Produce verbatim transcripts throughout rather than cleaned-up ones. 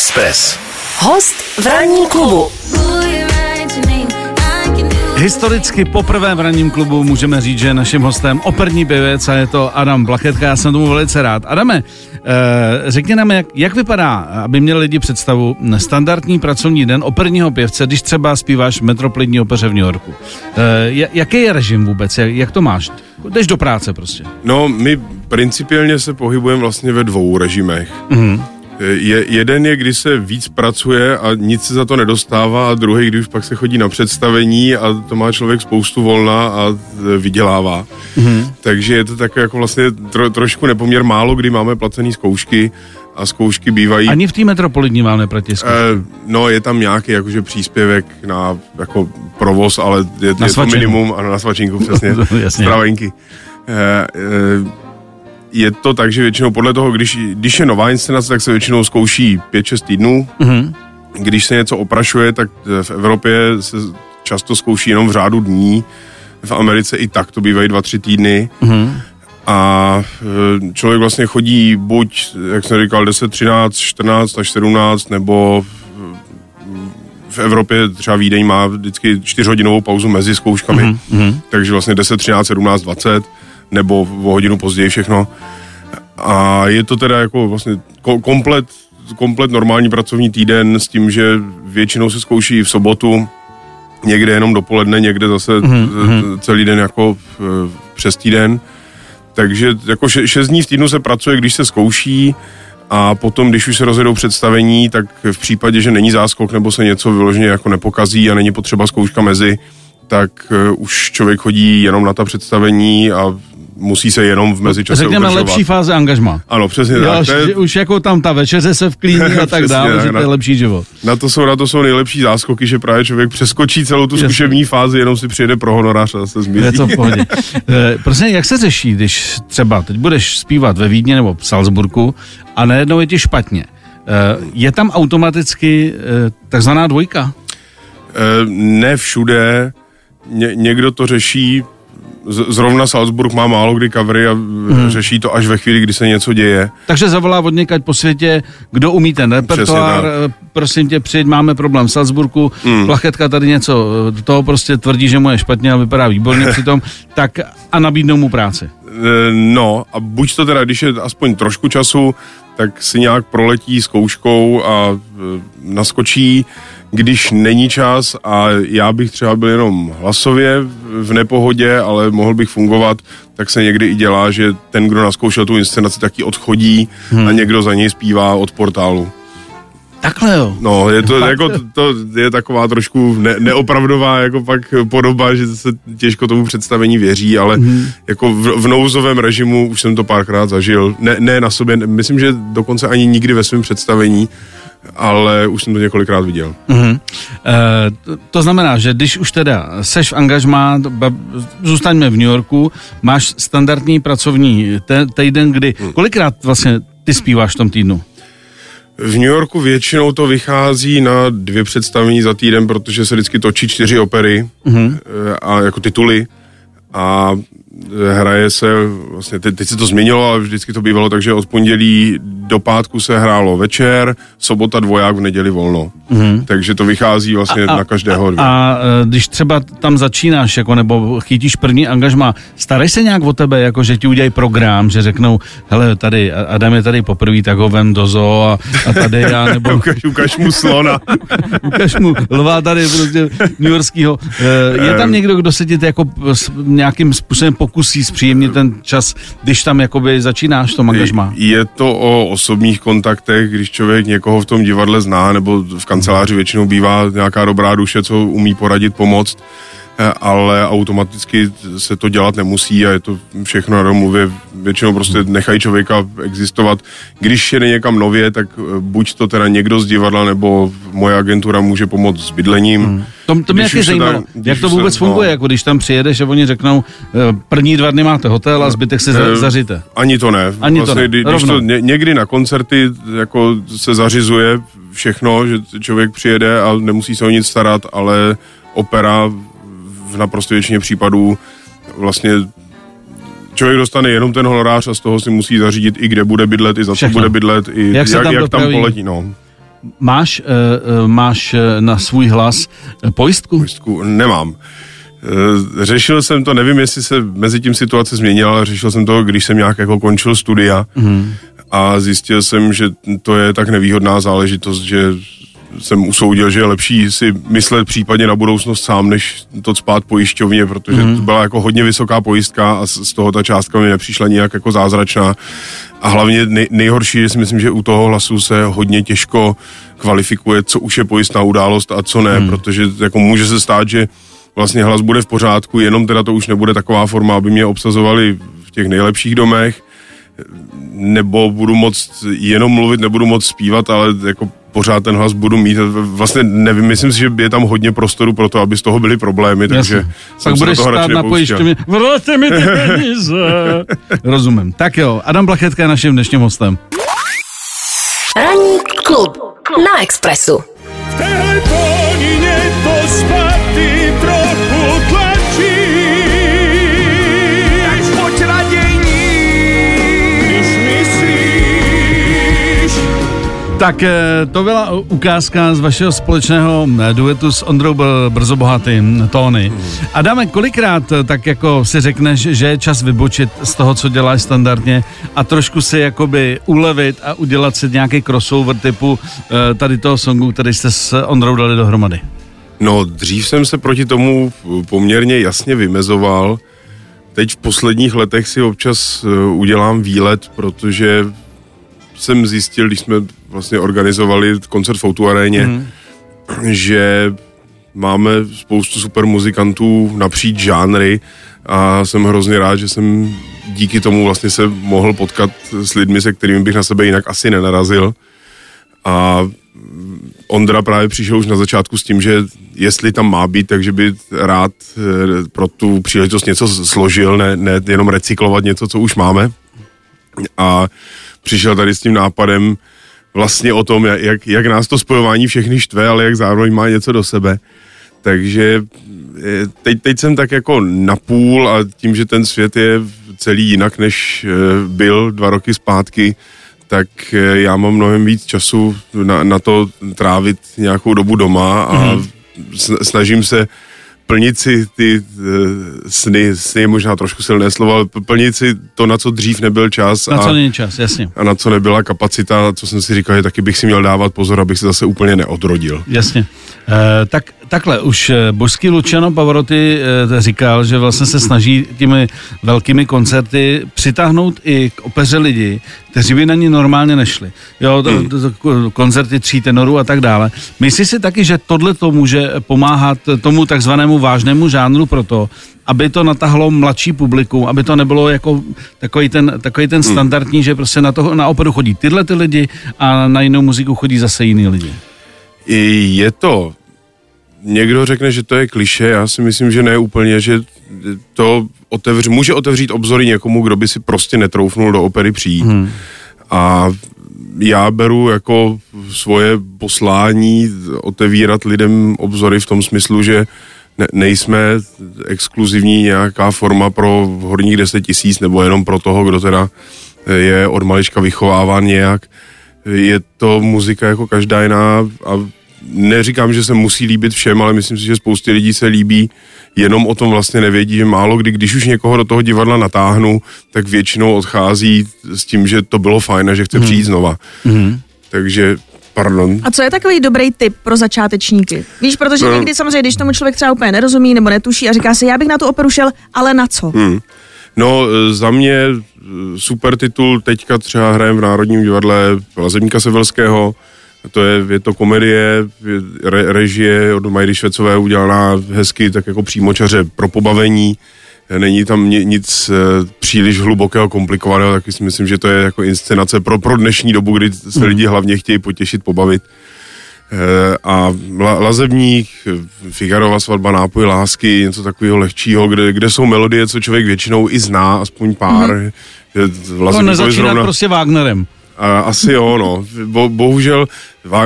Expres. Host v ranním klubu. Historicky poprvé v ranním klubu můžeme říct, že je naším hostem operní pěvec a je to Adam Plachetka. Já jsem tomu velice rád. Adame, řekni nám, jak, jak vypadá, aby měli lidi představu, standardní pracovní den operního pěvce, když třeba zpíváš v Metropolitní opeře v New Yorku. Jaký je režim vůbec? Jak to máš? Jdeš do práce prostě. No, my principiálně se pohybujeme vlastně ve dvou režimech. Mhm. Je, jeden je, kdy se víc pracuje a nic se za to nedostává, a druhý, kdy už pak se chodí na představení a to má člověk spoustu volna a vydělává. Mm-hmm. Takže je to tak jako vlastně tro, trošku nepoměr, málo kdy máme placené zkoušky a zkoušky bývají... Ani v té Metropolitní máme platí zkoušky. E, no, je tam nějaký jakože příspěvek na jako provoz, ale je, je to minimum. Ano, na svačinku, přesně. Stravenky. E, e, Je to tak, že většinou podle toho, když, když je nová inscenace, tak se většinou zkouší pět šest týdnů. Mm-hmm. Když se něco oprašuje, tak v Evropě se často zkouší jenom v řádu dní. V Americe i tak to bývají dva tři týdny. Mm-hmm. A člověk vlastně chodí buď, jak jsem říkal, deset, třináct, čtrnáct až sedmnáct, nebo v Evropě třeba Vídeň má vždycky čtyřhodinovou pauzu mezi zkouškami. Mm-hmm. Takže vlastně deset, třináct, sedmnáct, dvacet. Nebo o hodinu později všechno. A je to teda jako vlastně komplet, komplet normální pracovní týden s tím, že většinou se zkouší v sobotu, někde jenom dopoledne, někde zase mm-hmm. celý den jako přes týden. Takže jako šest dní v týdnu se pracuje, když se zkouší, a potom, když už se rozjedou představení, tak v případě, že není záskok nebo se něco vyloženě jako nepokazí a není potřeba zkouška mezi, tak už člověk chodí jenom na ta představení a musí se jenom v mezičase udržovat. Řekněme lepší fáze angažma. Ano, přesně jo, tak. Je... Už jako tam ta večeře se vklíní a tak dále, tak, že to je lepší život. Na to jsou, na to jsou nejlepší záskoky, že právě člověk přeskočí celou tu zkušební fázi, jenom si přijede pro honorář a se zmizí. Je to v pohodě. Prostě jak se řeší, když třeba teď budeš zpívat ve Vídni nebo v Salzburgu a najednou je ti špatně? Je tam automaticky takzvaná dvojka? Ne všude. Ně, někdo to řeší. Zrovna Salzburg má málo kdy covery a hmm. řeší to až ve chvíli, kdy se něco děje. Takže zavolá od někaď po světě, kdo umí ten repertoár, prosím tě, přijď, máme problém v Salzburgu, hmm. Plachetka tady něco, toho prostě tvrdí, že mu je špatně, ale vypadá výborně přitom, tak a nabídnou mu práci. No a buď to teda, když je aspoň trošku času, tak si nějak proletí zkouškou a naskočí. Když není čas a já bych třeba byl jenom hlasově v nepohodě, ale mohl bych fungovat, tak se někdy i dělá, že ten, kdo naskoušel tu inscenaci, tak ji odchodí hmm. a někdo za něj zpívá od portálu. Takhle jo. No, je to, jako, to je taková trošku ne, neopravdová jako pak podoba, že se těžko tomu představení věří, ale mm. jako v, v nouzovém režimu už jsem to párkrát zažil. Ne, ne na sobě, myslím, že dokonce ani nikdy ve svém představení, ale už jsem to několikrát viděl. Mm-hmm. E, to, to znamená, že když už teda seš v angažmá, zůstaňme v New Yorku, máš standardní pracovní te, týden, kdy... Mm. Kolikrát vlastně ty zpíváš v tom týdnu? V New Yorku většinou to vychází na dvě představení za týden, protože se vždycky točí čtyři opery mm-hmm. a jako tituly a hraje se, vlastně teď, teď se to změnilo, ale vždycky to bývalo, takže od pondělí do pátku se hrálo večer, sobota dvoják, v neděli volno. Mm-hmm. Takže to vychází vlastně a, na každého a, dvě. A když třeba tam začínáš, jako, nebo chytíš první angažmá, staraj se nějak o tebe, jako, že ti udělají program, že řeknou, hele, tady, Adam je tady poprvý, tak ho vem do zoo a, a tady já, nebo... ukaž, ukaž mu slona. Ukaž mu lva tady, prostě newyorskýho. Je tam někdo, kdo se ti jako nějakým způsobem pokusí zpříjemnit ten čas, když tam jakoby začínáš to angažmá? Je to o osobních kontaktech, když člověk někoho v tom divadle zná, nebo v kanceláři většinou bývá nějaká dobrá duše, co umí poradit, pomoct, ale automaticky se to dělat nemusí a je to všechno na domluvě. Většinou prostě nechají člověka existovat. Když jede někam nově, tak buď to teda někdo z divadla, nebo moje agentura může pomoct s bydlením. Hmm. To, to mě taky zajímalo, tam, jak to vůbec se, funguje, no. Jako když tam přijedeš a oni řeknou, první dva dny máte hotel a zbytek si ne, zaříte. Ani to ne. Ani vlastně, to ne. Když rovno. To ně, někdy na koncerty jako se zařizuje všechno, že člověk přijede a nemusí se o nic starat, ale opera v naprosto většině případů vlastně člověk dostane jenom ten honorář a z toho si musí zařídit i kde bude bydlet, i za co bude bydlet, i jak, jak, tam, jak tam poletí. No. Máš, máš na svůj hlas pojistku? Pojistku nemám. Řešil jsem to, nevím, jestli se mezi tím situace změnila, ale řešil jsem to, když jsem nějak jako končil studia mm. a zjistil jsem, že to je tak nevýhodná záležitost, že jsem usoudil, že je lepší si myslet případně na budoucnost sám, než to cpát pojišťovně, protože mm. to byla jako hodně vysoká pojistka a z toho ta částka mi nepřišla nijak jako zázračná. A hlavně nej, nejhorší je, si myslím, že u toho hlasu se hodně těžko kvalifikuje, co už je pojistná událost a co ne, mm. protože jako může se stát, že vlastně hlas bude v pořádku, jenom teda to už nebude taková forma, aby mě obsazovali v těch nejlepších domech, nebo budu moc jenom mluvit, nebudu moc zpívat, ale jako pořád ten hlas budu mít. Vlastně nevím, myslím si, že je tam hodně prostoru pro to, aby z toho byly problémy, takže jasně. Jsem tak budeš toho stát na pojištění. Vraťte mi ty peníze. Rozumím. Tak jo, Adam Plachetka je naším dnešním hostem. Ranní klub na Expressu. Tak to byla ukázka z vašeho společného duetu s Ondrou Brzo Bohatým, Tóny. Adame, kolikrát tak jako si řekneš, že je čas vybočit z toho, co děláš standardně a trošku si jakoby ulevit a udělat si nějaký crossover typu tady toho songu, který jste s Ondrou dali dohromady? No, dřív jsem se proti tomu poměrně jasně vymezoval. Teď v posledních letech si občas udělám výlet, protože jsem zjistil, když jsme vlastně organizovali koncert v Auto Aréně, mm. že máme spoustu super muzikantů napříč žánry a jsem hrozně rád, že jsem díky tomu vlastně se mohl potkat s lidmi, se kterými bych na sebe jinak asi nenarazil. A Ondra právě přišel už na začátku s tím, že jestli tam má být, takže by rád pro tu příležitost něco složil, ne, ne jenom recyklovat něco, co už máme. A přišel tady s tím nápadem vlastně o tom, jak, jak nás to spojování všechny štve, ale jak zároveň má něco do sebe. Takže teď, teď jsem tak jako napůl a tím, že ten svět je celý jinak, než byl dva roky zpátky, tak já mám mnohem víc času na, na to trávit nějakou dobu doma a mm. snažím se plnit si ty sny, sny je možná trošku silné slovo, ale plnit si to, na co dřív nebyl čas. Na a, co není čas, jasně. A na co nebyla kapacita, co jsem si říkal, že taky bych si měl dávat pozor, abych se zase úplně neodrodil. Jasně. E, tak, takhle, už božský Luciano Pavarotti e, říkal, že vlastně se snaží těmi velkými koncerty přitáhnout i k opeře lidi, kteří by na ní normálně nešli. Jo, to, to, to, koncerty tří tenorů a tak dále. Myslíš si taky, že tohle to může pomáhat tomu takzvanému vážnému žánru proto, aby to natahlo mladší publikum, aby to nebylo jako takový ten, takový ten standardní, že prostě na, to, na operu chodí tyhle ty lidi a na jinou muziku chodí zase jiný lidi? Je to. Někdo řekne, že to je klišé, já si myslím, že ne úplně, že to otevř, může otevřít obzory někomu, kdo by si prostě netroufnul do opery přijít. Hmm. A já beru jako svoje poslání otevírat lidem obzory v tom smyslu, že ne, nejsme exkluzivní nějaká forma pro horních deset tisíc, nebo jenom pro toho, kdo teda je od malička vychováván nějak. Je to muzika jako každá jiná a neříkám, že se musí líbit všem, ale myslím si, že spoustě lidí se líbí, jenom o tom vlastně nevědí, že málo kdy, když už někoho do toho divadla natáhnu, tak většinou odchází s tím, že to bylo fajn a že chce mm. přijít znova. Mm. Takže, pardon. A co je takový dobrý tip pro začátečníky? Víš, protože no. někdy samozřejmě, když tomu člověk třeba úplně nerozumí nebo netuší a říká si, já bych na tu operu šel, ale na co? Mm. No, za mě super titul, teďka třeba hrajem v Národním divadle Lazebníka Sevelského. To je, je to komedie, re, režie od Majdy Švecové udělaná hezky, tak jako přímočaře pro pobavení. Není tam nic příliš hlubokého, komplikovaného, taky si myslím, že to je jako inscenace pro, pro dnešní dobu, kdy se lidi hlavně chtějí potěšit, pobavit. A la, Lazebník, Figarova svatba, Nápoj lásky, něco takového lehčího, kde, kde jsou melodie, co člověk většinou i zná, aspoň pár. Mm-hmm. Lazebník, to nezačíná zrovna prostě Wagnerem. Asi jo, no. Bo, bohužel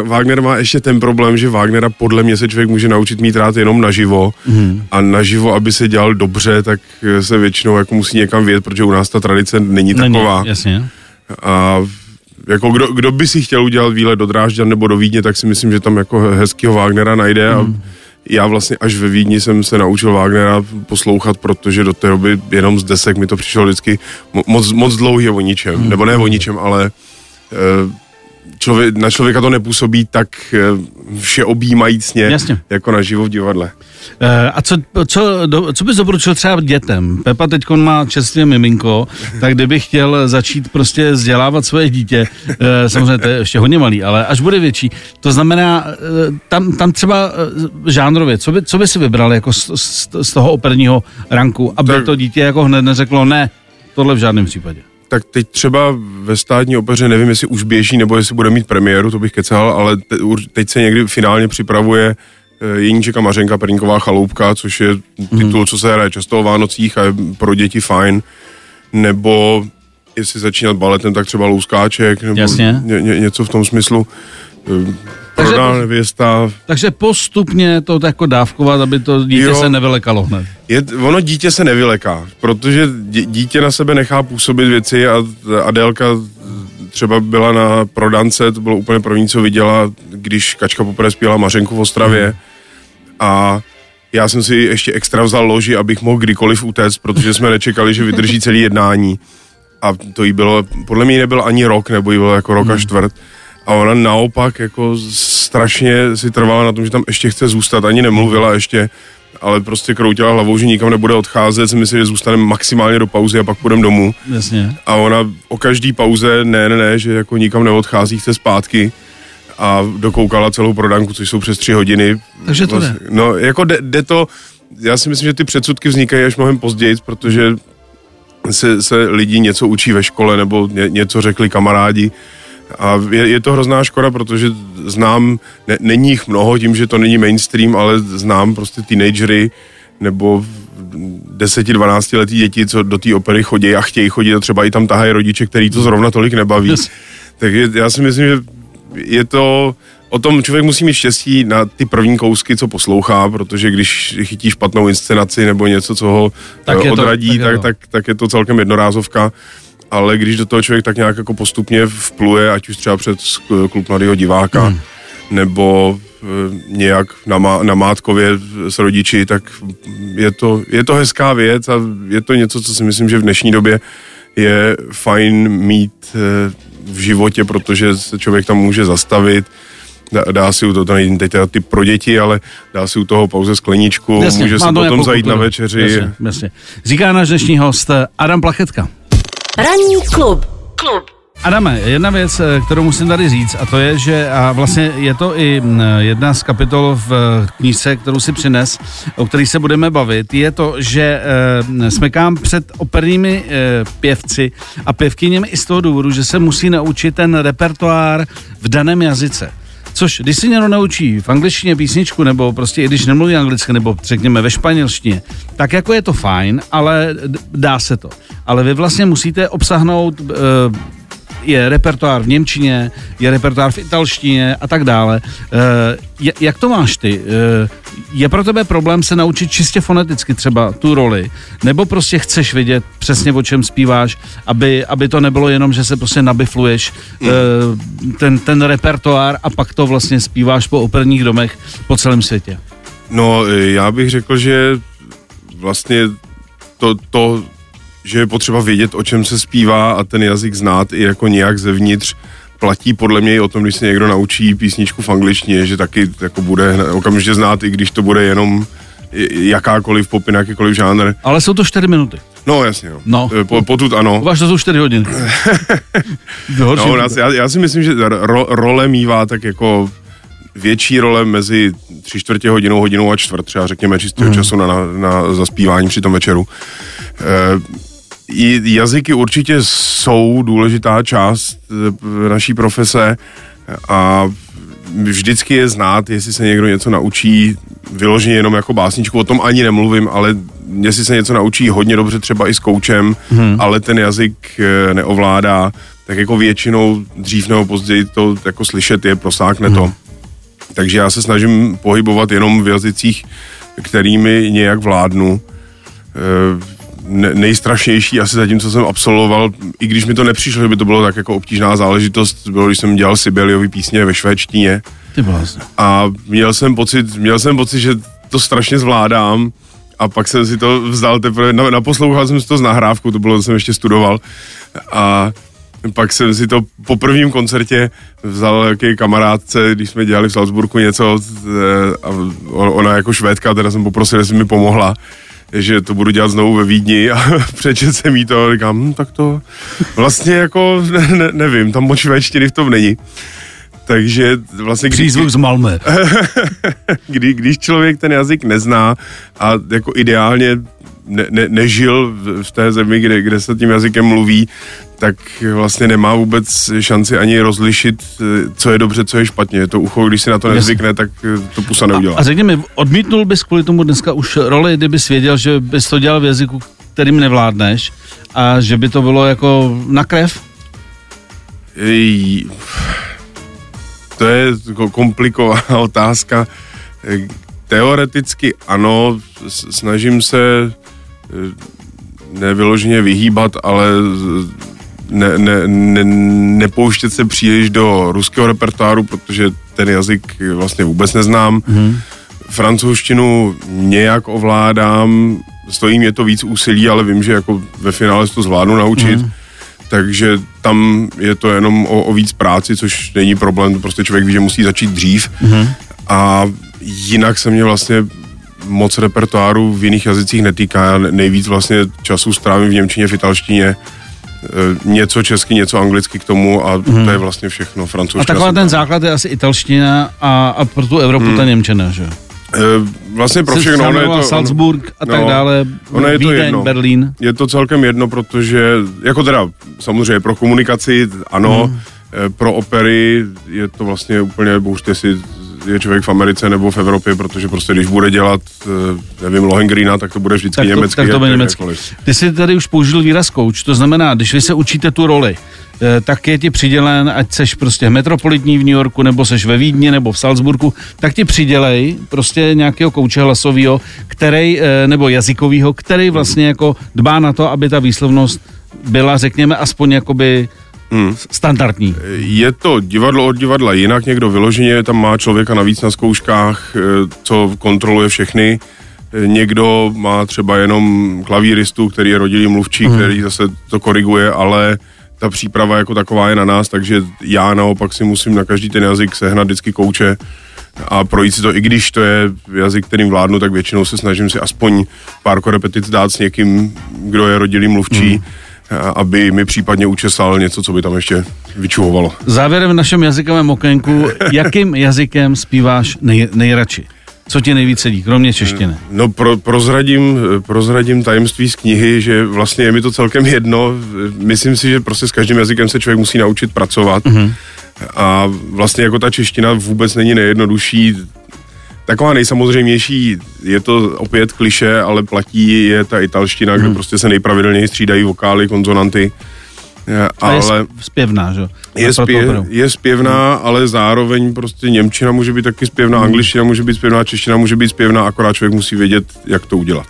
Wagner má ještě ten problém, že Wagnera podle mě se člověk může naučit mít rád jenom naživo hmm. a naživo, aby se dělal dobře, tak se většinou jako musí někam vědět, protože u nás ta tradice není, není taková. Jasně. A jako kdo, kdo by si chtěl udělat výlet do Drážďan nebo do Vídně, tak si myslím, že tam jako hezkýho Wagnera najde a mm. já vlastně až ve Vídni jsem se naučil Wagnera poslouchat, protože do té doby jenom z desek mi to přišlo vždycky moc, moc dlouhý o ničem, mm. nebo ne o ničem, ale člověk, na člověka to nepůsobí tak všeobjímajícně, jasně, jako naživo v divadle. A co, co, co bys doporučil třeba dětem? Pepa teďkon má čerstvě miminko, tak kdyby chtěl začít prostě vzdělávat svoje dítě, samozřejmě to je ještě hodně malý, ale až bude větší, to znamená, tam, tam třeba žánrově, co by, co by si vybral jako z, z, z toho operního ranku, aby tak to dítě jako hned neřeklo, ne, tohle v žádném případě. Tak teď třeba ve státní opeře nevím, jestli už běží, nebo jestli bude mít premiéru, to bych kecal, ale teď se někdy finálně připravuje Jeníček a Mařenka, Perníková chaloupka, což je titul, co se hraje často o Vánocích a je pro děti fajn, nebo jestli začínat baletem, tak třeba Louskáček, nebo jasně, ně, ně, něco v tom smyslu. Takže, nevěsta. Takže postupně to jako dávkovat, aby to dítě jo, se nevylekalo. Ne? Je, ono dítě se nevyleká, protože dě, dítě na sebe nechá působit věci a Adélka třeba byla na Prodance, to bylo úplně první, co viděla, když Kačka poprvé zpívala Mařenku v Ostravě. Hmm. A já jsem si ještě extra vzal loži, abych mohl kdykoliv utéct, protože jsme nečekali, že vydrží celý jednání. A to jí bylo, podle mě nebyl ani rok, nebo jí bylo jako rok hmm. a čtvrt. A ona naopak jako strašně si trvala na tom, že tam ještě chce zůstat, ani nemluvila ještě, ale prostě kroutila hlavou, že nikam nebude odcházet, si myslím, že zůstaneme maximálně do pauzy a pak půjdeme domů. Jasně. A ona o každý pauze, ne, ne, ne, že jako nikam neodchází, chce zpátky a dokoukala celou Prodanku, což jsou přes tři hodiny. Takže to jde. No, jako jde, jde to, já si myslím, že ty předsudky vznikají až mnohem později, protože se, se lidi něco učí ve škole nebo ně, něco řekli kamarádi. A je, je to hrozná škoda, protože znám, ne, není jich mnoho tím, že to není mainstream, ale znám prostě teenagery nebo deseti dvanácti letý děti, co do té opery chodí a chtějí chodit a třeba i tam tahají rodiče, který to zrovna tolik nebaví. Yes. Takže já si myslím, že je to, o tom člověk musí mít štěstí na ty první kousky, co poslouchá, protože když chytí špatnou inscenaci nebo něco, co ho tak odradí, to, tak, tak, je tak, tak, tak je to celkem jednorázovka. Ale když do toho člověk tak nějak jako postupně vpluje, ať už třeba před klub mladého diváka, hmm. nebo e, nějak na, má, na Mátkově s rodiči, tak je to, je to hezká věc a je to něco, co si myslím, že v dnešní době je fajn mít e, v životě, protože se člověk tam může zastavit, dá, dá si u toho, to není teď teda typ pro děti, ale dá si u toho pauze skleničku, jasně, může si potom zajít na večeři. Jasně, jasně. Říká náš dnešní host Adam Plachetka. Ranní klub. Klub. Adame, jedna věc, kterou musím tady říct, a to je, že a vlastně je to i jedna z kapitol v knížce, kterou si přines, o který se budeme bavit, je to, že e, smekám před operními e, pěvci a pěvkyněmi i z toho důvodu, že se musí naučit ten repertoár v daném jazyce. Což, když si někdo naučí v angličtině písničku, nebo prostě i když nemluví anglicky, nebo řekněme ve španělštině, tak jako je to fajn, ale dá se to. Ale vy vlastně musíte obsahnout, je repertoár v němčině, je repertoár v italštině a tak dále. Jak to máš ty? Je pro tebe problém se naučit čistě foneticky třeba tu roli? Nebo prostě chceš vědět přesně, o čem zpíváš, aby, aby to nebylo jenom, že se prostě nabifluješ ten, ten repertoár a pak to vlastně zpíváš po operních domech po celém světě? No, já bych řekl, že vlastně to... to... že je potřeba vědět, o čem se zpívá a ten jazyk znát i jako nějak zevnitř, platí podle mě i o tom, když se někdo naučí písničku v angličtině, že taky jako bude okamžitě znát, i když to bude jenom jakákoliv popin, jakýkoliv žánr. Ale jsou to čtyři minuty. No jasně, jo. No. Po, potud ano. Váš to jsou čtyři hodiny. no, já, já si myslím, že ro, role mívá tak jako větší role mezi tři čtvrtě hodinou, hodinou a čtvrt, třeba řekněme čistého mm. času na, na, na zaspívání při tom večeru. E, jazyky určitě jsou důležitá část naší profese a vždycky je znát, jestli se někdo něco naučí, vyloženě jenom jako básničku, o tom ani nemluvím, ale jestli se něco naučí hodně dobře, třeba i s koučem, mm. ale ten jazyk neovládá, tak jako většinou dřív nebo později to jako slyšet je, prosákne mm. to. Takže já se snažím pohybovat jenom v jazycích, kterými nějak vládnu. nejstrašnější asi zatím, co jsem absolvoval, i když mi to nepřišlo, že by to bylo tak jako obtížná záležitost, bylo, když jsem dělal Sibeliovy písně ve švédštině. Ty blázně. A měl jsem pocit, měl jsem pocit, že to strašně zvládám, a pak jsem si to vzdal teprve, naposlouchal jsem si to z nahrávku, to bylo, co jsem ještě studoval, a pak jsem si to po prvním koncertě vzal jaký kamarádce, když jsme dělali v Salzburku něco, a ona jako Švédka, teda jsem poprosil, jestli mi pomohla, že to budu dělat znovu ve Vídni, a přečet jsem jí to a říkám, hm, tak to vlastně jako ne, ne, nevím, tam moc švédštiny v tom není. Takže vlastně... Přízvuk z Malmö. Kdy, když člověk ten jazyk nezná a jako ideálně ne, ne, nežil v té zemi, kde, kde se tím jazykem mluví, tak vlastně nemá vůbec šanci ani rozlišit, co je dobře, co je špatně. To ucho, když si na to nezvykne, tak to pusa neudělá. A, a řekni mi, odmítnul bys kvůli tomu dneska už roli, kdybys věděl, že bys to dělal v jazyku, kterým nevládneš, a že by to bylo jako na krev? Ej... To je komplikovaná otázka. Teoreticky ano, snažím se nevyloženě vyhýbat, ale ne, ne, ne, nepouštět se příliš do ruského repertoáru, protože ten jazyk vlastně vůbec neznám. Mm. Francouzštinu nějak ovládám, stojí mě to víc úsilí, ale vím, že jako ve finále se to zvládnu naučit. Mm. Takže tam je to jenom o, o víc práci, což není problém, prostě člověk ví, že musí začít dřív. Mm-hmm. A jinak se mě vlastně moc repertoáru v jiných jazycích netýká. Já nejvíc vlastně času strávím v němčině, v italštině, něco česky, něco anglicky k tomu, a mm-hmm. to je vlastně všechno. A taková ten základ je asi italština a, a pro tu Evropu mm. ta němčina, že? Vlastně pro všechno. Ono je to, Salzburg a tak no, dále, ono je to Vídeň, jedno. Berlín. Je to celkem jedno, protože, jako teda samozřejmě pro komunikaci, ano, hmm. pro opery je to vlastně úplně, buď jestli je člověk v Americe nebo v Evropě, protože prostě když bude dělat, nevím, Lohengrina, tak to bude vždycky tak to, německý. Tak to bude německý. Ty jsi tady už použil výraz coach, to znamená, když vy se učíte tu roli, tak je ti přidělen, ať seš prostě metropolitní v New Yorku, nebo seš ve Vídni, nebo v Salzburku, tak ti přidělej prostě nějakého kouče hlasovýho, který, nebo jazykovýho, který vlastně jako dbá na to, aby ta výslovnost byla, řekněme, aspoň jakoby hmm. standardní. Je to divadlo od divadla jinak, někdo vyloženě tam má člověka navíc na zkouškách, co kontroluje všechny. Někdo má třeba jenom klavíristu, který je rodilý mluvčí, hmm. který zase to koriguje, ale ta příprava jako taková je na nás, takže já naopak si musím na každý ten jazyk sehnat vždycky kouče a projít si to, i když to je jazyk, kterým vládnu, tak většinou se snažím si aspoň pár korepetic dát s někým, kdo je rodilý mluvčí, hmm. aby mi případně učesal něco, co by tam ještě vyčuhovalo. Závěrem v našem jazykovém okénku, jakým jazykem zpíváš nej, nejradši? Co ti nejvíc sedí, kromě češtiny? No pro, prozradím, prozradím tajemství z knihy, že vlastně je mi to celkem jedno. Myslím si, že prostě s každým jazykem se člověk musí naučit pracovat. Mm-hmm. A vlastně jako ta čeština vůbec není nejjednodušší. Taková nejsamozřejmější, je to opět klišé, ale platí, je ta italština, mm-hmm. kde prostě se nejpravidelněji střídají vokály, konzonanty. A ale je zpěvná, že? Je, zpěv, je zpěvná, ale zároveň prostě němčina může být taky zpěvná, hmm. angličtina může být zpěvná, čeština může být zpěvná, akorát člověk musí vědět, jak to udělat.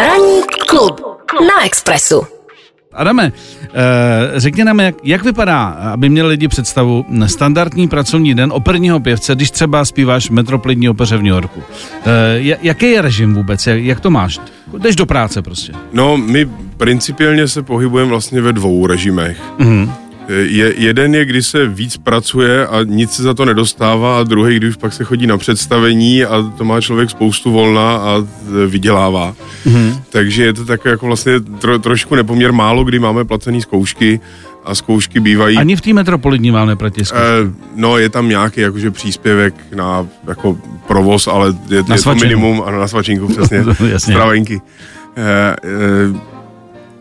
Ranní klub na Expressu. Adame, řekni nám, jak, jak vypadá, aby měli lidi představu, standardní pracovní den operního pěvce, když třeba zpíváš v metropolitní opeře v New Yorku. Jaký je režim vůbec? Jak to máš? Jdeš do práce prostě. No, my principiálně se pohybujeme vlastně ve dvou režimech. Mm-hmm. Je, jeden je, kdy se víc pracuje a nic se za to nedostává, a druhý, když pak se chodí na představení a to má člověk spoustu volna a vydělává. Mm-hmm. Takže je to tak jako vlastně tro, trošku nepoměr, málo kdy máme placené zkoušky a zkoušky bývají... Ani v té metropolitní máme platí zkoušky. E, no, je tam nějaký jakože příspěvek na jako provoz, ale je, je to minimum. Ano, na svačinku, přesně. Stravenky. E, e,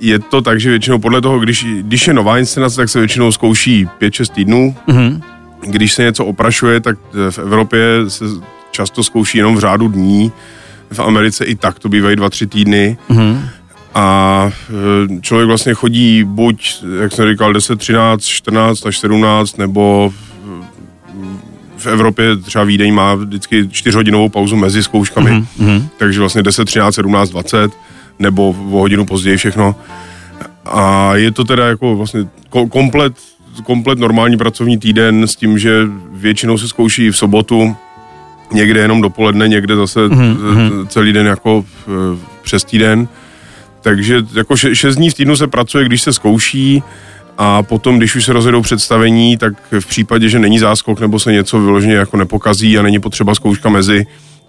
Je to tak, že většinou podle toho, když, když je nová inscenace, tak se většinou zkouší pět šest týdnů. Mm-hmm. Když se něco oprašuje, tak v Evropě se často zkouší jenom v řádu dní. V Americe i tak to bývají dva tři týdny. Mm-hmm. A člověk vlastně chodí buď, jak jsem říkal, deset, třináct, čtrnáct až sedmnáct, nebo v Evropě třeba Vídeň má vždycky čtyřhodinovou pauzu mezi zkouškami. Mm-hmm. Takže vlastně deset, třináct, sedmnáct, dvacet. nebo o hodinu později všechno. A je to teda jako vlastně komplet, komplet normální pracovní týden s tím, že většinou se zkouší v sobotu, někde jenom dopoledne, někde zase mm-hmm. celý den jako přes týden. Takže jako šest dní v týdnu se pracuje, když se zkouší, a potom, když už se rozjedou představení, tak v případě, že není záskok nebo se něco vyloženě jako nepokazí a není potřeba zkouška mezi,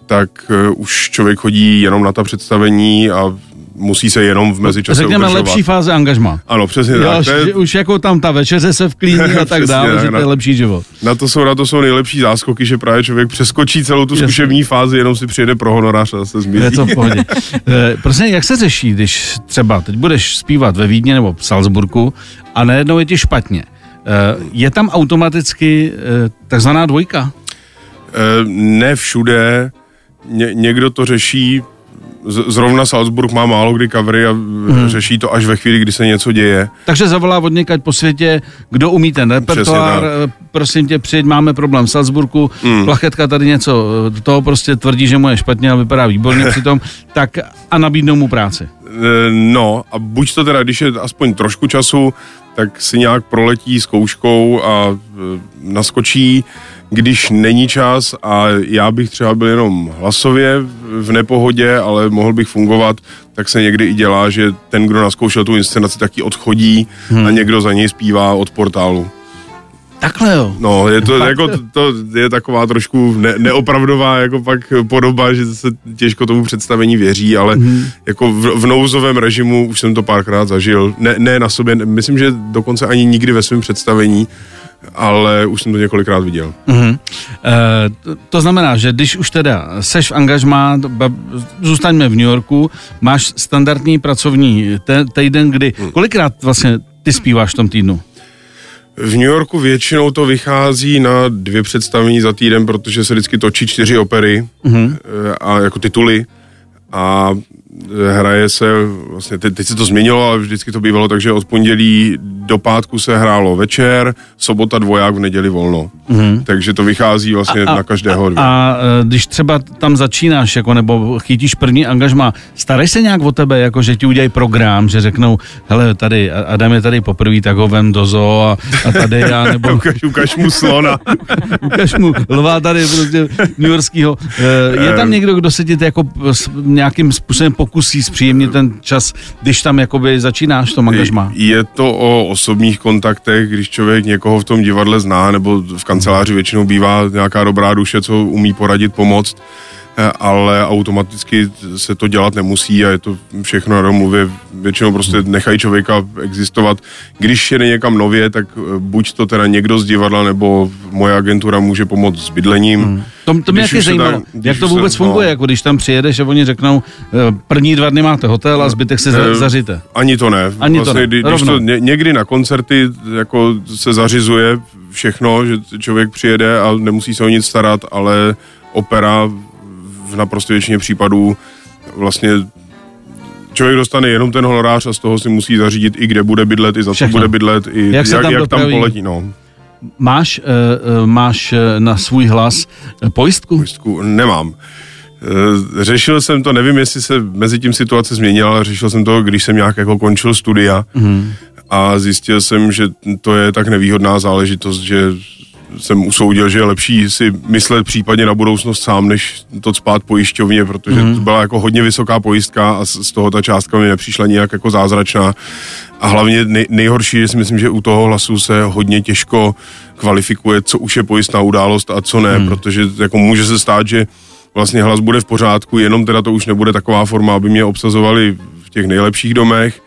tak už člověk chodí jenom na ta představení a musí se jenom v mezičase udržovat. Řekněme lepší fáze angažma. Ano, přesně jo, tak. Je... Už jako tam ta večeře se vklíní a tak dále, tak, že to je lepší život. Na to jsou, na to jsou nejlepší záskoky, že právě člověk přeskočí celou tu zkušební fázi, jenom si přijede pro honorář a se zmizí. To v pohodě. Prostě jak se řeší, když třeba teď budeš zpívat ve Vídni nebo v Salzburgu a najednou je ti špatně? Je tam automaticky takzvaná dvojka? Ne všude. Ně- někdo to řeší. Zrovna Salzburg má málo kdy covery a hmm. řeší to až ve chvíli, kdy se něco děje. Takže zavolá od někaď po světě, kdo umí ten repertoár, prosím tě, přijď, máme problém v Salzburgu, hmm. Plachetka tady něco, toho prostě tvrdí, že mu je špatně a vypadá výborně přitom, tak a nabídnou mu práci. No a buď to teda, když je aspoň trošku času, tak si nějak proletí zkouškou a naskočí. Když není čas a já bych třeba byl jenom hlasově v nepohodě, ale mohl bych fungovat, tak se někdy i dělá, že ten, kdo naskoušel tu inscenaci, tak ji odchodí hmm. a někdo za něj zpívá od portálu. Takhle jo. No, je to, jako, to je taková trošku ne, neopravdová jako pak podoba, že se těžko tomu představení věří, ale hmm. jako v, v nouzovém režimu už jsem to párkrát zažil. Ne, ne na sobě, myslím, že dokonce ani nikdy ve svém představení, ale už jsem to několikrát viděl. Uh-huh. E, to, to znamená, že když už teda seš v angažmá, zůstaňme v New Yorku, máš standardní pracovní te, týden, kdy... Kolikrát vlastně ty zpíváš v tom týdnu? V New Yorku většinou to vychází na dvě představení za týden, protože se vždycky točí čtyři opery uh-huh. a jako tituly a hraje se, vlastně teď, teď se to změnilo, ale vždycky to bývalo, takže od pondělí do pátku se hrálo večer, sobota dvoják, v neděli volno. Mm-hmm. Takže to vychází vlastně a, na každého dvě. A, a, a když třeba tam začínáš, jako, nebo chytíš první angažmá, staráš se nějak o tebe, jako, že ti udělají program, že řeknou, hele, tady, Adam je tady poprvý, tak ho vem do zoo a, a tady já, nebo... ukaž, ukaž mu slona. Ukaž mu lva tady, prostě newyorskýho. Je tam někdo, kdo se ti jako nějakým způsobem pokusí zpříjemnit ten čas, když tam jakoby začínáš to angažmá? Je to o osobních kontaktech, když člověk někoho v tom divadle zná, nebo v kanceláři většinou bývá nějaká dobrá duše, co umí poradit, pomoct, ale automaticky se to dělat nemusí a je to všechno na domluvě. Většinou prostě nechají člověka existovat. Když jede někam nově, tak buď to teda někdo z divadla, nebo moje agentura může pomoct s bydlením. Hmm. To, to mě taky zajímalo, tam, jak to vůbec se, funguje, no. Jako když tam přijedeš a oni řeknou, první dva dny máte hotel a zbytek si ne, zaříte. Ani to ne. Ani vlastně, to ne. Když to ně, někdy na koncerty jako se zařizuje všechno, že člověk přijede a nemusí se o nic starat, ale opera v naprosto většině případů vlastně člověk dostane jenom ten honorář a z toho si musí zařídit i kde bude bydlet, i za všechno. Co bude bydlet, i jak, jak, tam, jak tam poletí. No. Máš, uh, máš na svůj hlas pojistku? Pojistku nemám. Řešil jsem to, nevím, jestli se mezi tím situace změnila, ale řešil jsem to, když jsem nějak jako končil studia mm. a zjistil jsem, že to je tak nevýhodná záležitost, že jsem usoudil, že je lepší si myslet případně na budoucnost sám, než to cpát pojišťovně, protože mm. to byla jako hodně vysoká pojistka a z toho ta částka mi nepřišla nijak jako zázračná. A hlavně nej, nejhorší je, si myslím, že u toho hlasu se hodně těžko kvalifikuje, co už je pojistná událost a co ne, mm. protože jako může se stát, že vlastně hlas bude v pořádku, jenom teda to už nebude taková forma, aby mě obsazovali v těch nejlepších domech,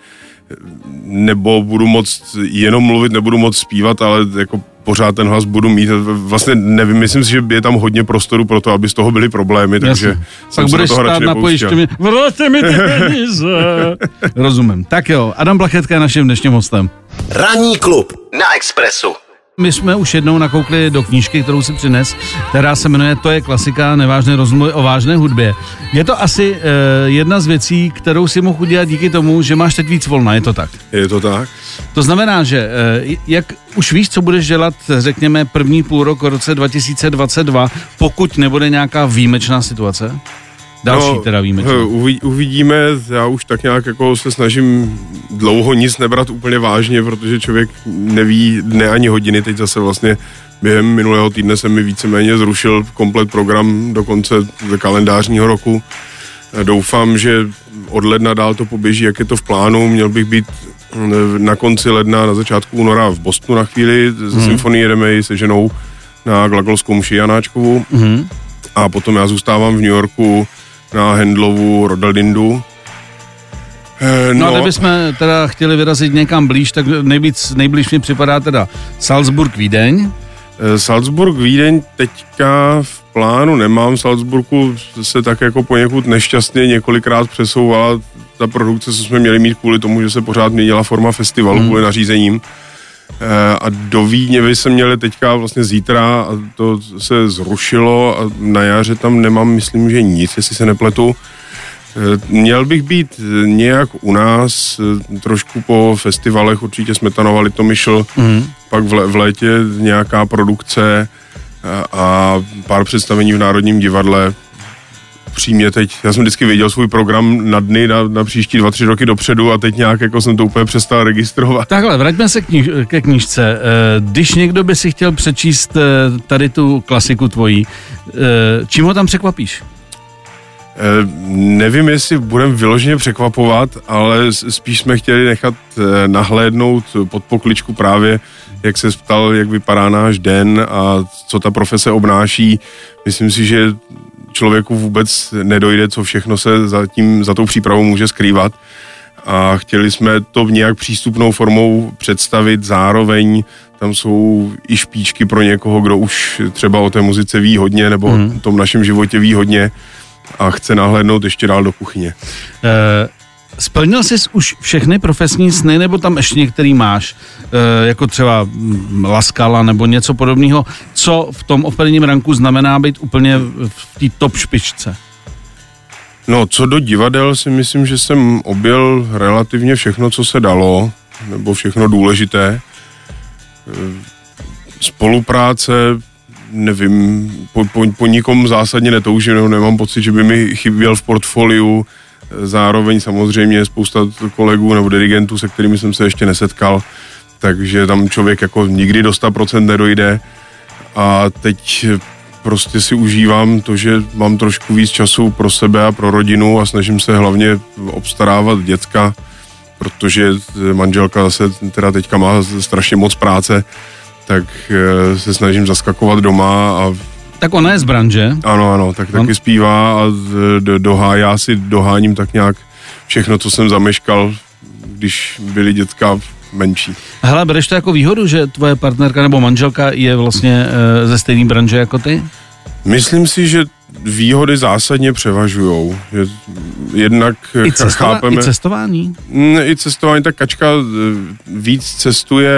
nebo budu moc jenom mluvit, nebudu moc zpívat, ale jako pořád ten hlas budu mít. Vlastně nevím, myslím si, že je tam hodně prostoru pro to, aby z toho byly problémy, takže jasně. Jsem tak se budeš toho radši nepouštěl. Vraťte mi ty peníze. Rozumím. Tak jo, Adam Plachetka je naším dnešním hostem. Ranní klub na Expressu. My jsme už jednou nakoukli do knížky, kterou si přines, která se jmenuje To je klasika, nevážné rozmluvy o vážné hudbě. Je to asi eh, jedna z věcí, kterou si mohu udělat díky tomu, že máš teď víc volna, je to tak? Je to tak. To znamená, že eh, jak už víš, co budeš dělat, řekněme, první půlrok v roce dva tisíce dvacet dva, pokud nebude nějaká výjimečná situace? Další no, teda víme. He, uvidíme, já už tak nějak jako se snažím dlouho nic nebrat úplně vážně, protože člověk neví dne ani hodiny, teď zase vlastně během minulého týdne jsem mi víceméně zrušil komplet program do konce kalendářního roku. Doufám, že od ledna dál to poběží, jak je to v plánu. Měl bych být na konci ledna, na začátku února v Bostonu na chvíli. Ze hmm. symfonii jedeme i se ženou na Glagolskou mši Janáčkovou. Hmm. A potom já zůstávám v New Yorku na Hendlovu Rodelindu. E, no. no a kdybychom teda chtěli vyrazit někam blíž, tak nejvíc, nejblíž mi připadá teda Salzburg, Vídeň. Salzburg, Vídeň teďka v plánu nemám. V Salzburgu se tak jako poněkud nešťastně několikrát přesouvala ta produkce, co jsme měli mít kvůli tomu, že se pořád měnila forma festivalu mm. kvůli nařízením. E, a do Vídně se měli teďka vlastně zítra a to se zrušilo a na jaře tam nemám, myslím, že nic, jestli se nepletu. Měl bych být nějak u nás, trošku po festivalech, určitě Smetanova, Litomyšl, mm. pak v létě nějaká produkce a, a pár představení v Národním divadle. Přímě teď, já jsem vždycky věděl svůj program na dny, na, na příští dva, tři roky dopředu a teď nějak jako jsem to úplně přestal registrovat. Takhle, vraťme se kniž, ke knížce. Když někdo by si chtěl přečíst tady tu klasiku tvojí, čím ho tam překvapíš? Nevím, jestli budeme vyloženě překvapovat, ale spíš jsme chtěli nechat nahlédnout pod pokličku právě, jak se ptal, jak vypadá náš den a co ta profese obnáší. Myslím si, že člověku vůbec nedojde, co všechno se za, tím, za tou přípravou může skrývat. A chtěli jsme to nějak přístupnou formou představit, zároveň tam jsou i špičky pro někoho, kdo už třeba o té muzice ví hodně nebo hmm. o tom našem životě ví hodně a chce nahlédnout ještě dál do kuchyně. E, splnil jsi už všechny profesní sny, nebo tam ještě některý máš, e, jako třeba La Scala nebo něco podobného, co v tom operním ranku znamená být úplně v té top špičce? No, co do divadel si myslím, že jsem objel relativně všechno, co se dalo, nebo všechno důležité. E, spolupráce nevím, po, po, po nikom zásadně netoužím, nemám pocit, že by mi chyběl v portfoliu, zároveň samozřejmě spousta kolegů nebo dirigentů, se kterými jsem se ještě nesetkal, takže tam člověk jako nikdy do sto procent nedojde a teď prostě si užívám to, že mám trošku víc času pro sebe a pro rodinu a snažím se hlavně obstarávat děcka, protože manželka zase teda teďka má strašně moc práce, tak se snažím zaskakovat doma. A tak ona je z branže. Ano, ano, tak taky zpívá a dohá, já si doháním tak nějak všechno, co jsem zameškal, když byly dětka menší. Hele, bereš to jako výhodu, že tvoje partnerka nebo manželka je vlastně ze stejné branže jako ty? Myslím si, že výhody zásadně převažujou. Jednak I, cestova, chápeme, i cestování? I cestování, tak Kačka víc cestuje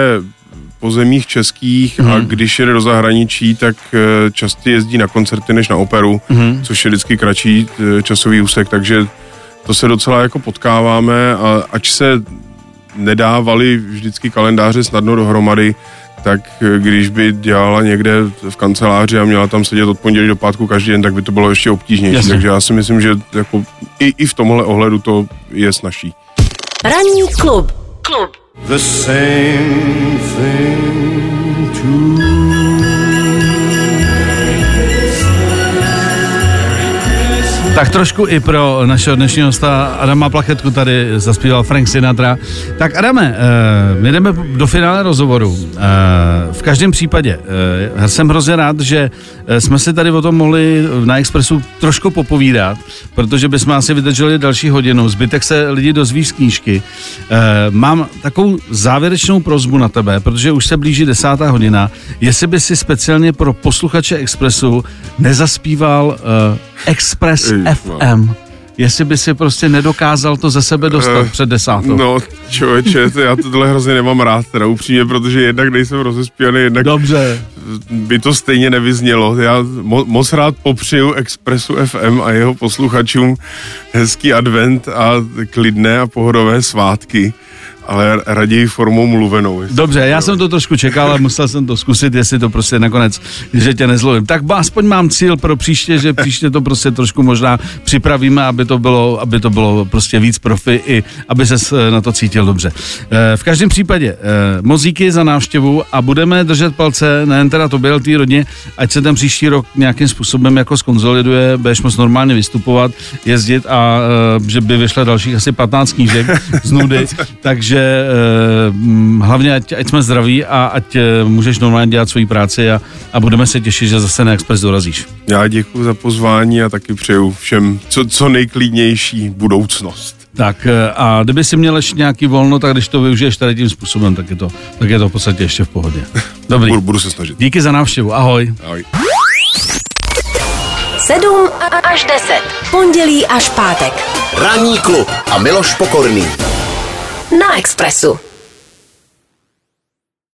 po zemích českých mm. a když jede do zahraničí, tak častěji jezdí na koncerty než na operu, mm. což je vždycky kratší časový úsek, takže to se docela jako potkáváme a ač se nedávali vždycky kalendáře snadno dohromady, tak když by dělala někde v kanceláři a měla tam sedět od pondělí do pátku každý den, tak by to bylo ještě obtížnější. Jasně. Takže já si myslím, že jako i, i v tomhle ohledu to je snažší. Ranní klub. Klub. The same thing to Tak trošku i pro našeho dnešního hosta Adama Plachetku tady zaspíval Frank Sinatra. Tak Adame, my jdeme do finále rozhovoru. V každém případě jsem hrozně rád, že jsme si tady o tom mohli na Expressu trošku popovídat, protože bychom asi vydrželi další hodinu. Zbytek se lidi dozví z knížky. Mám takovou závěrečnou prosbu na tebe, protože už se blíží desátá hodina. Jestli by si speciálně pro posluchače Expressu nezaspíval Expres F M. Jestli by si prostě nedokázal to ze sebe dostat uh, před desátou. No, člověče, já tohle hrozně nemám rád, teda upřímně, protože jednak nejsem rozespívaný, jednak Dobře. by to stejně nevyznělo. Já mo- moc rád popřeju Expressu F M a jeho posluchačům hezký advent a klidné a pohodové svátky. ale raději formou mluvenou. Dobře, já jsem to trošku čekal, ale musel jsem to zkusit, jestli to prostě nakonec, že tě nezlovím. Tak aspoň mám cíl pro příště, že příště to prostě trošku možná připravíme, aby to bylo, aby to bylo prostě víc profi i aby ses na to cítil dobře. V každém případě mozíky za návštěvu a budeme držet palce, nejen teda tobě, ale tý rodině, ať se ten příští rok nějakým způsobem jako skonsoliduje, budeš moc normálně vystupovat, jezdit a že by vyšla dalších asi patnáct knížek z nudy, takže hlavně ať, ať jsme zdraví a ať můžeš normálně dělat svoji práci a, a budeme se těšit, že zase na Expres dorazíš. Já děkuji za pozvání a taky přeju všem co, co nejklidnější budoucnost. Tak a kdyby si měl ještě nějaký volno, tak když to využiješ tady tím způsobem, tak je to, tak je to v podstatě ještě v pohodě. Dobrý. Budu, budu se snažit. Díky za návštěvu. Ahoj. Ahoj. sedm až deset. Pondělí až pátek. Ranní klub a Miloš Pokorný. Na Expressu.